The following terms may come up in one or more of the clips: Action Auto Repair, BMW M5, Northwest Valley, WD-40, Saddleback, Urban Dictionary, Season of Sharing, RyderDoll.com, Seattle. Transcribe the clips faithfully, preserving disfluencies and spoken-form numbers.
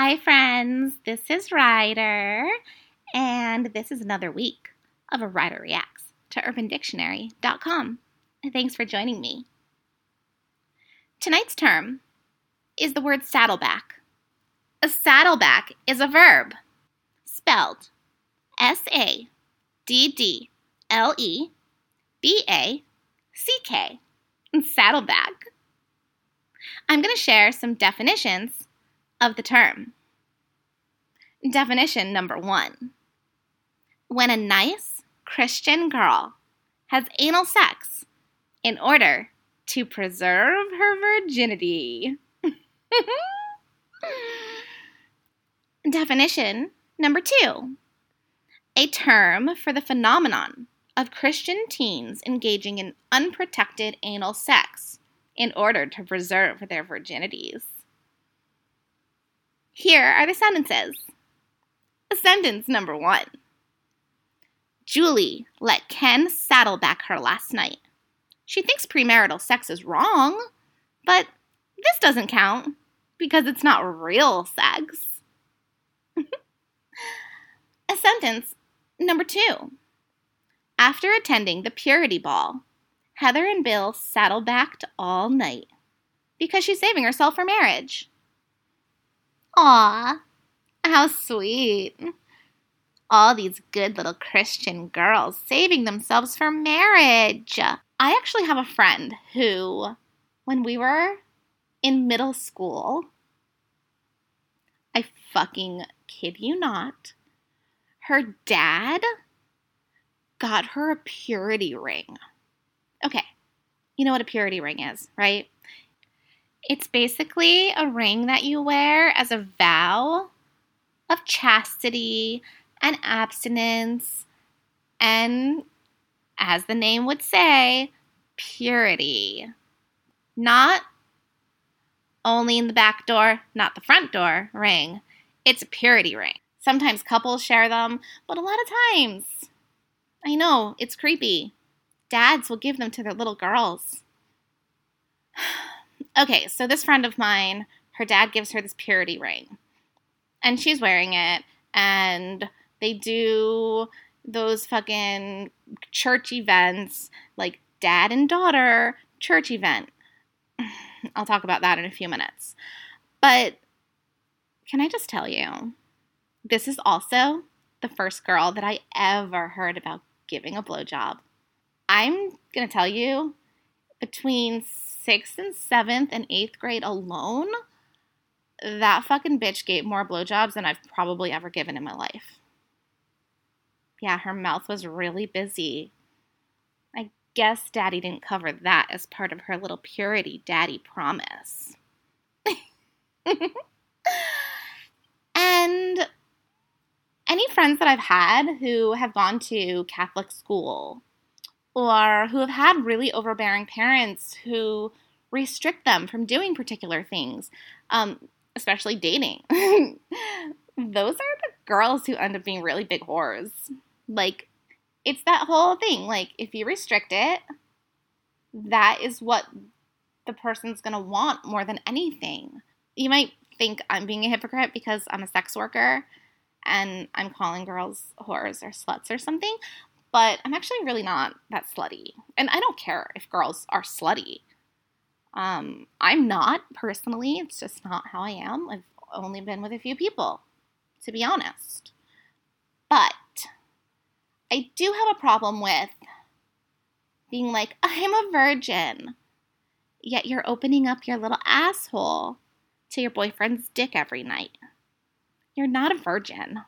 Hi friends, this is Ryder, and this is another week of a Ryder Reacts to Urban Dictionary dot com, and thanks for joining me. Tonight's term is the word saddleback. A saddleback is a verb, spelled S A D D L E B A C K, saddleback. I'm going to share some definitions of the term. Definition number one. When a nice Christian girl has anal sex in order to preserve her virginity. Definition number two. A term for the phenomenon of Christian teens engaging in unprotected anal sex in order to preserve their virginities. Here are the sentences. Sentence number one. Julie let Ken saddleback her last night. She thinks premarital sex is wrong, but this doesn't count because it's not real sex. Sentence number two. After attending the purity ball, Heather and Bill saddlebacked all night because she's saving herself for marriage. Aw, how sweet. All these good little Christian girls saving themselves for marriage. I actually have a friend who, when we were in middle school, I fucking kid you not, her dad got her a purity ring. Okay, you know what a purity ring is, right? It's basically a ring that you wear as a vow of chastity and abstinence and, as the name would say, purity. Not only in the back door, not the front door ring. It's a purity ring. Sometimes couples share them, but a lot of times, I know, it's creepy. Dads will give them to their little girls. Okay, so this friend of mine, her dad gives her this purity ring, and she's wearing it, and they do those fucking church events, like dad and daughter church event. I'll talk about that in a few minutes. But can I just tell you, this is also the first girl that I ever heard about giving a blowjob. I'm going to tell you, between sixth and seventh and eighth grade alone, that fucking bitch gave more blowjobs than I've probably ever given in my life. Yeah, her mouth was really busy. I guess Daddy didn't cover that as part of her little purity daddy promise. And any friends that I've had who have gone to Catholic school, or who have had really overbearing parents who restrict them from doing particular things, um, especially dating. Those are the girls who end up being really big whores. Like, it's that whole thing. Like, if you restrict it, that is what the person's going to want more than anything. You might think I'm being a hypocrite because I'm a sex worker and I'm calling girls whores or sluts or something, but I'm actually really not that slutty. And I don't care if girls are slutty. Um, I'm not, personally. It's just not how I am. I've only been with a few people, to be honest. But I do have a problem with being like, I'm a virgin, yet you're opening up your little asshole to your boyfriend's dick every night. You're not a virgin.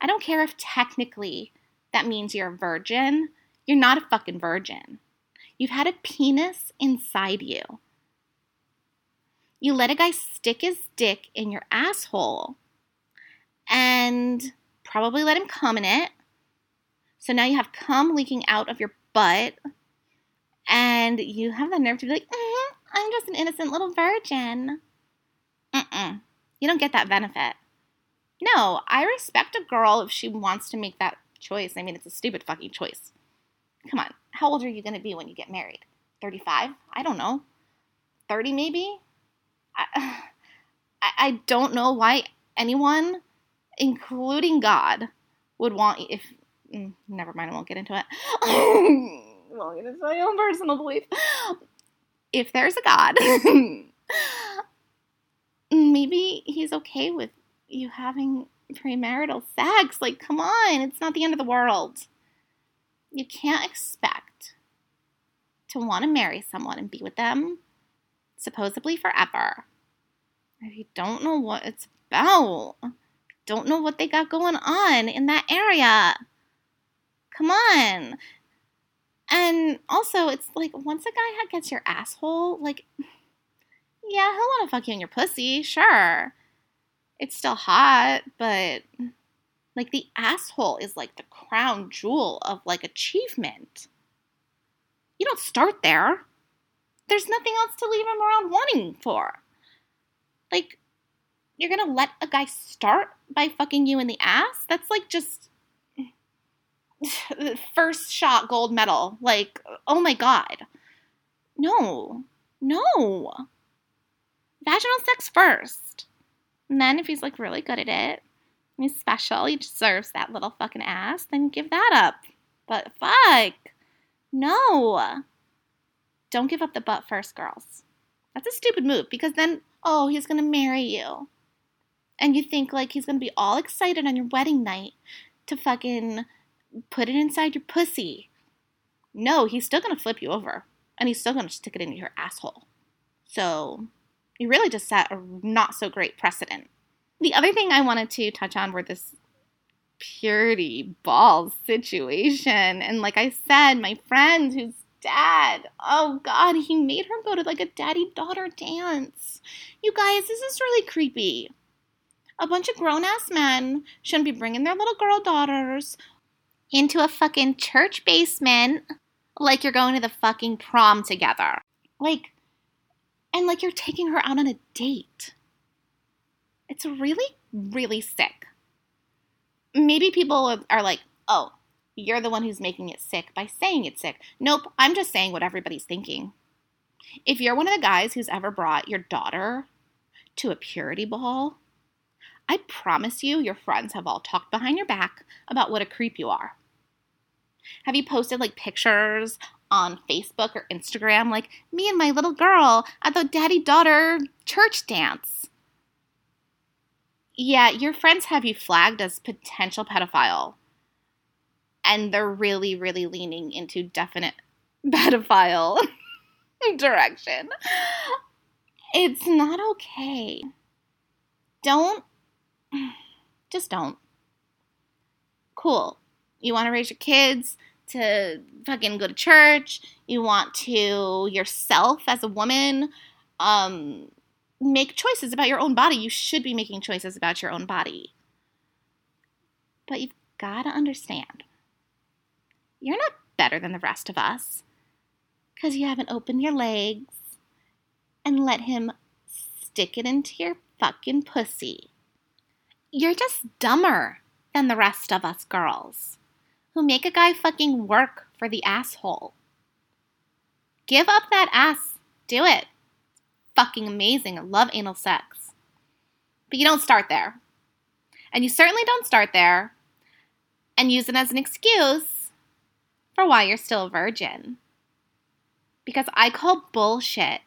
I don't care if technically that means you're a virgin. You're not a fucking virgin. You've had a penis inside you. You let a guy stick his dick in your asshole and probably let him cum in it. So now you have cum leaking out of your butt, and you have the nerve to be like, mm, I'm just an innocent little virgin. Mm-mm. You don't get that benefit. No, I respect a girl if she wants to make that choice. I mean, it's a stupid fucking choice. Come on. How old are you going to be when you get married? thirty-five? I don't know. thirty maybe? I, I, I don't know why anyone, including God, would want if. Never mind, I won't get into it. I won't get into my own personal belief. If there's a God, maybe he's okay with you having premarital sex. Like, come on, it's not the end of the world. You can't expect to want to marry someone and be with them supposedly forever if you don't know what it's about. Don't know what they got going on in that area. Come on. And also, it's like, once a guy gets your asshole, like, yeah, he'll want to fuck you in your pussy, sure. It's still hot, but, like, the asshole is, like, the crown jewel of, like, achievement. You don't start there. There's nothing else to leave him around wanting for. Like, you're going to let a guy start by fucking you in the ass? That's, like, just... first shot gold medal. Like, oh my God. No. No. Vaginal sex first. And then if he's, like, really good at it, and he's special, he deserves that little fucking ass, then give that up. But fuck. No. Don't give up the butt first, girls. That's a stupid move, because then, oh, he's going to marry you. And you think, like, he's going to be all excited on your wedding night to fucking... put it inside your pussy. No, he's still going to flip you over. And he's still going to stick it into your asshole. So you really just set a not so great precedent. The other thing I wanted to touch on were this purity balls situation. And like I said, my friend who's dad, oh God, he made her go to like a daddy-daughter dance. You guys, this is really creepy. A bunch of grown-ass men shouldn't be bringing their little girl daughters into a fucking church basement like you're going to the fucking prom together. Like, and like you're taking her out on a date. It's really, really sick. Maybe people are like, oh, you're the one who's making it sick by saying it's sick. Nope, I'm just saying what everybody's thinking. If you're one of the guys who's ever brought your daughter to a purity ball, I promise you your friends have all talked behind your back about what a creep you are. Have you posted, like, pictures on Facebook or Instagram? Like, me and my little girl at the daddy-daughter church dance. Yeah, your friends have you flagged as potential pedophile. And they're really, really leaning into definite pedophile direction. It's not okay. Don't. Just don't. Cool. You want to raise your kids to fucking go to church. You want to yourself as a woman um, make choices about your own body. You should be making choices about your own body. But you've got to understand, you're not better than the rest of us because you haven't opened your legs and let him stick it into your fucking pussy. You're just dumber than the rest of us girls who make a guy fucking work for the asshole. Give up that ass. Do it. It's fucking amazing. I love anal sex. But you don't start there. And you certainly don't start there and use it as an excuse for why you're still a virgin. Because I call bullshit.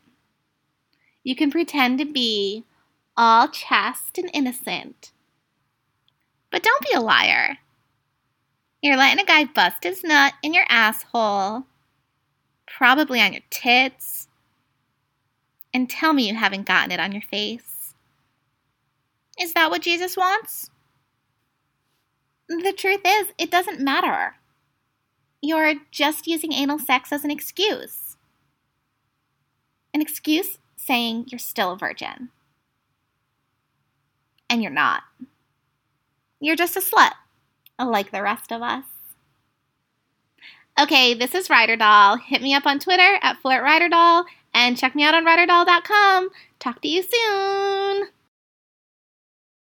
You can pretend to be all chaste and innocent. But don't be a liar. You're letting a guy bust his nut in your asshole, probably on your tits, and tell me you haven't gotten it on your face. Is that what Jesus wants? The truth is, it doesn't matter. You're just using anal sex as an excuse. An excuse saying you're still a virgin. And you're not. You're just a slut, like the rest of us. Okay, this is RyderDoll. Hit me up on Twitter at FlirtRyderDoll and check me out on Ryder Doll dot com. Talk to you soon.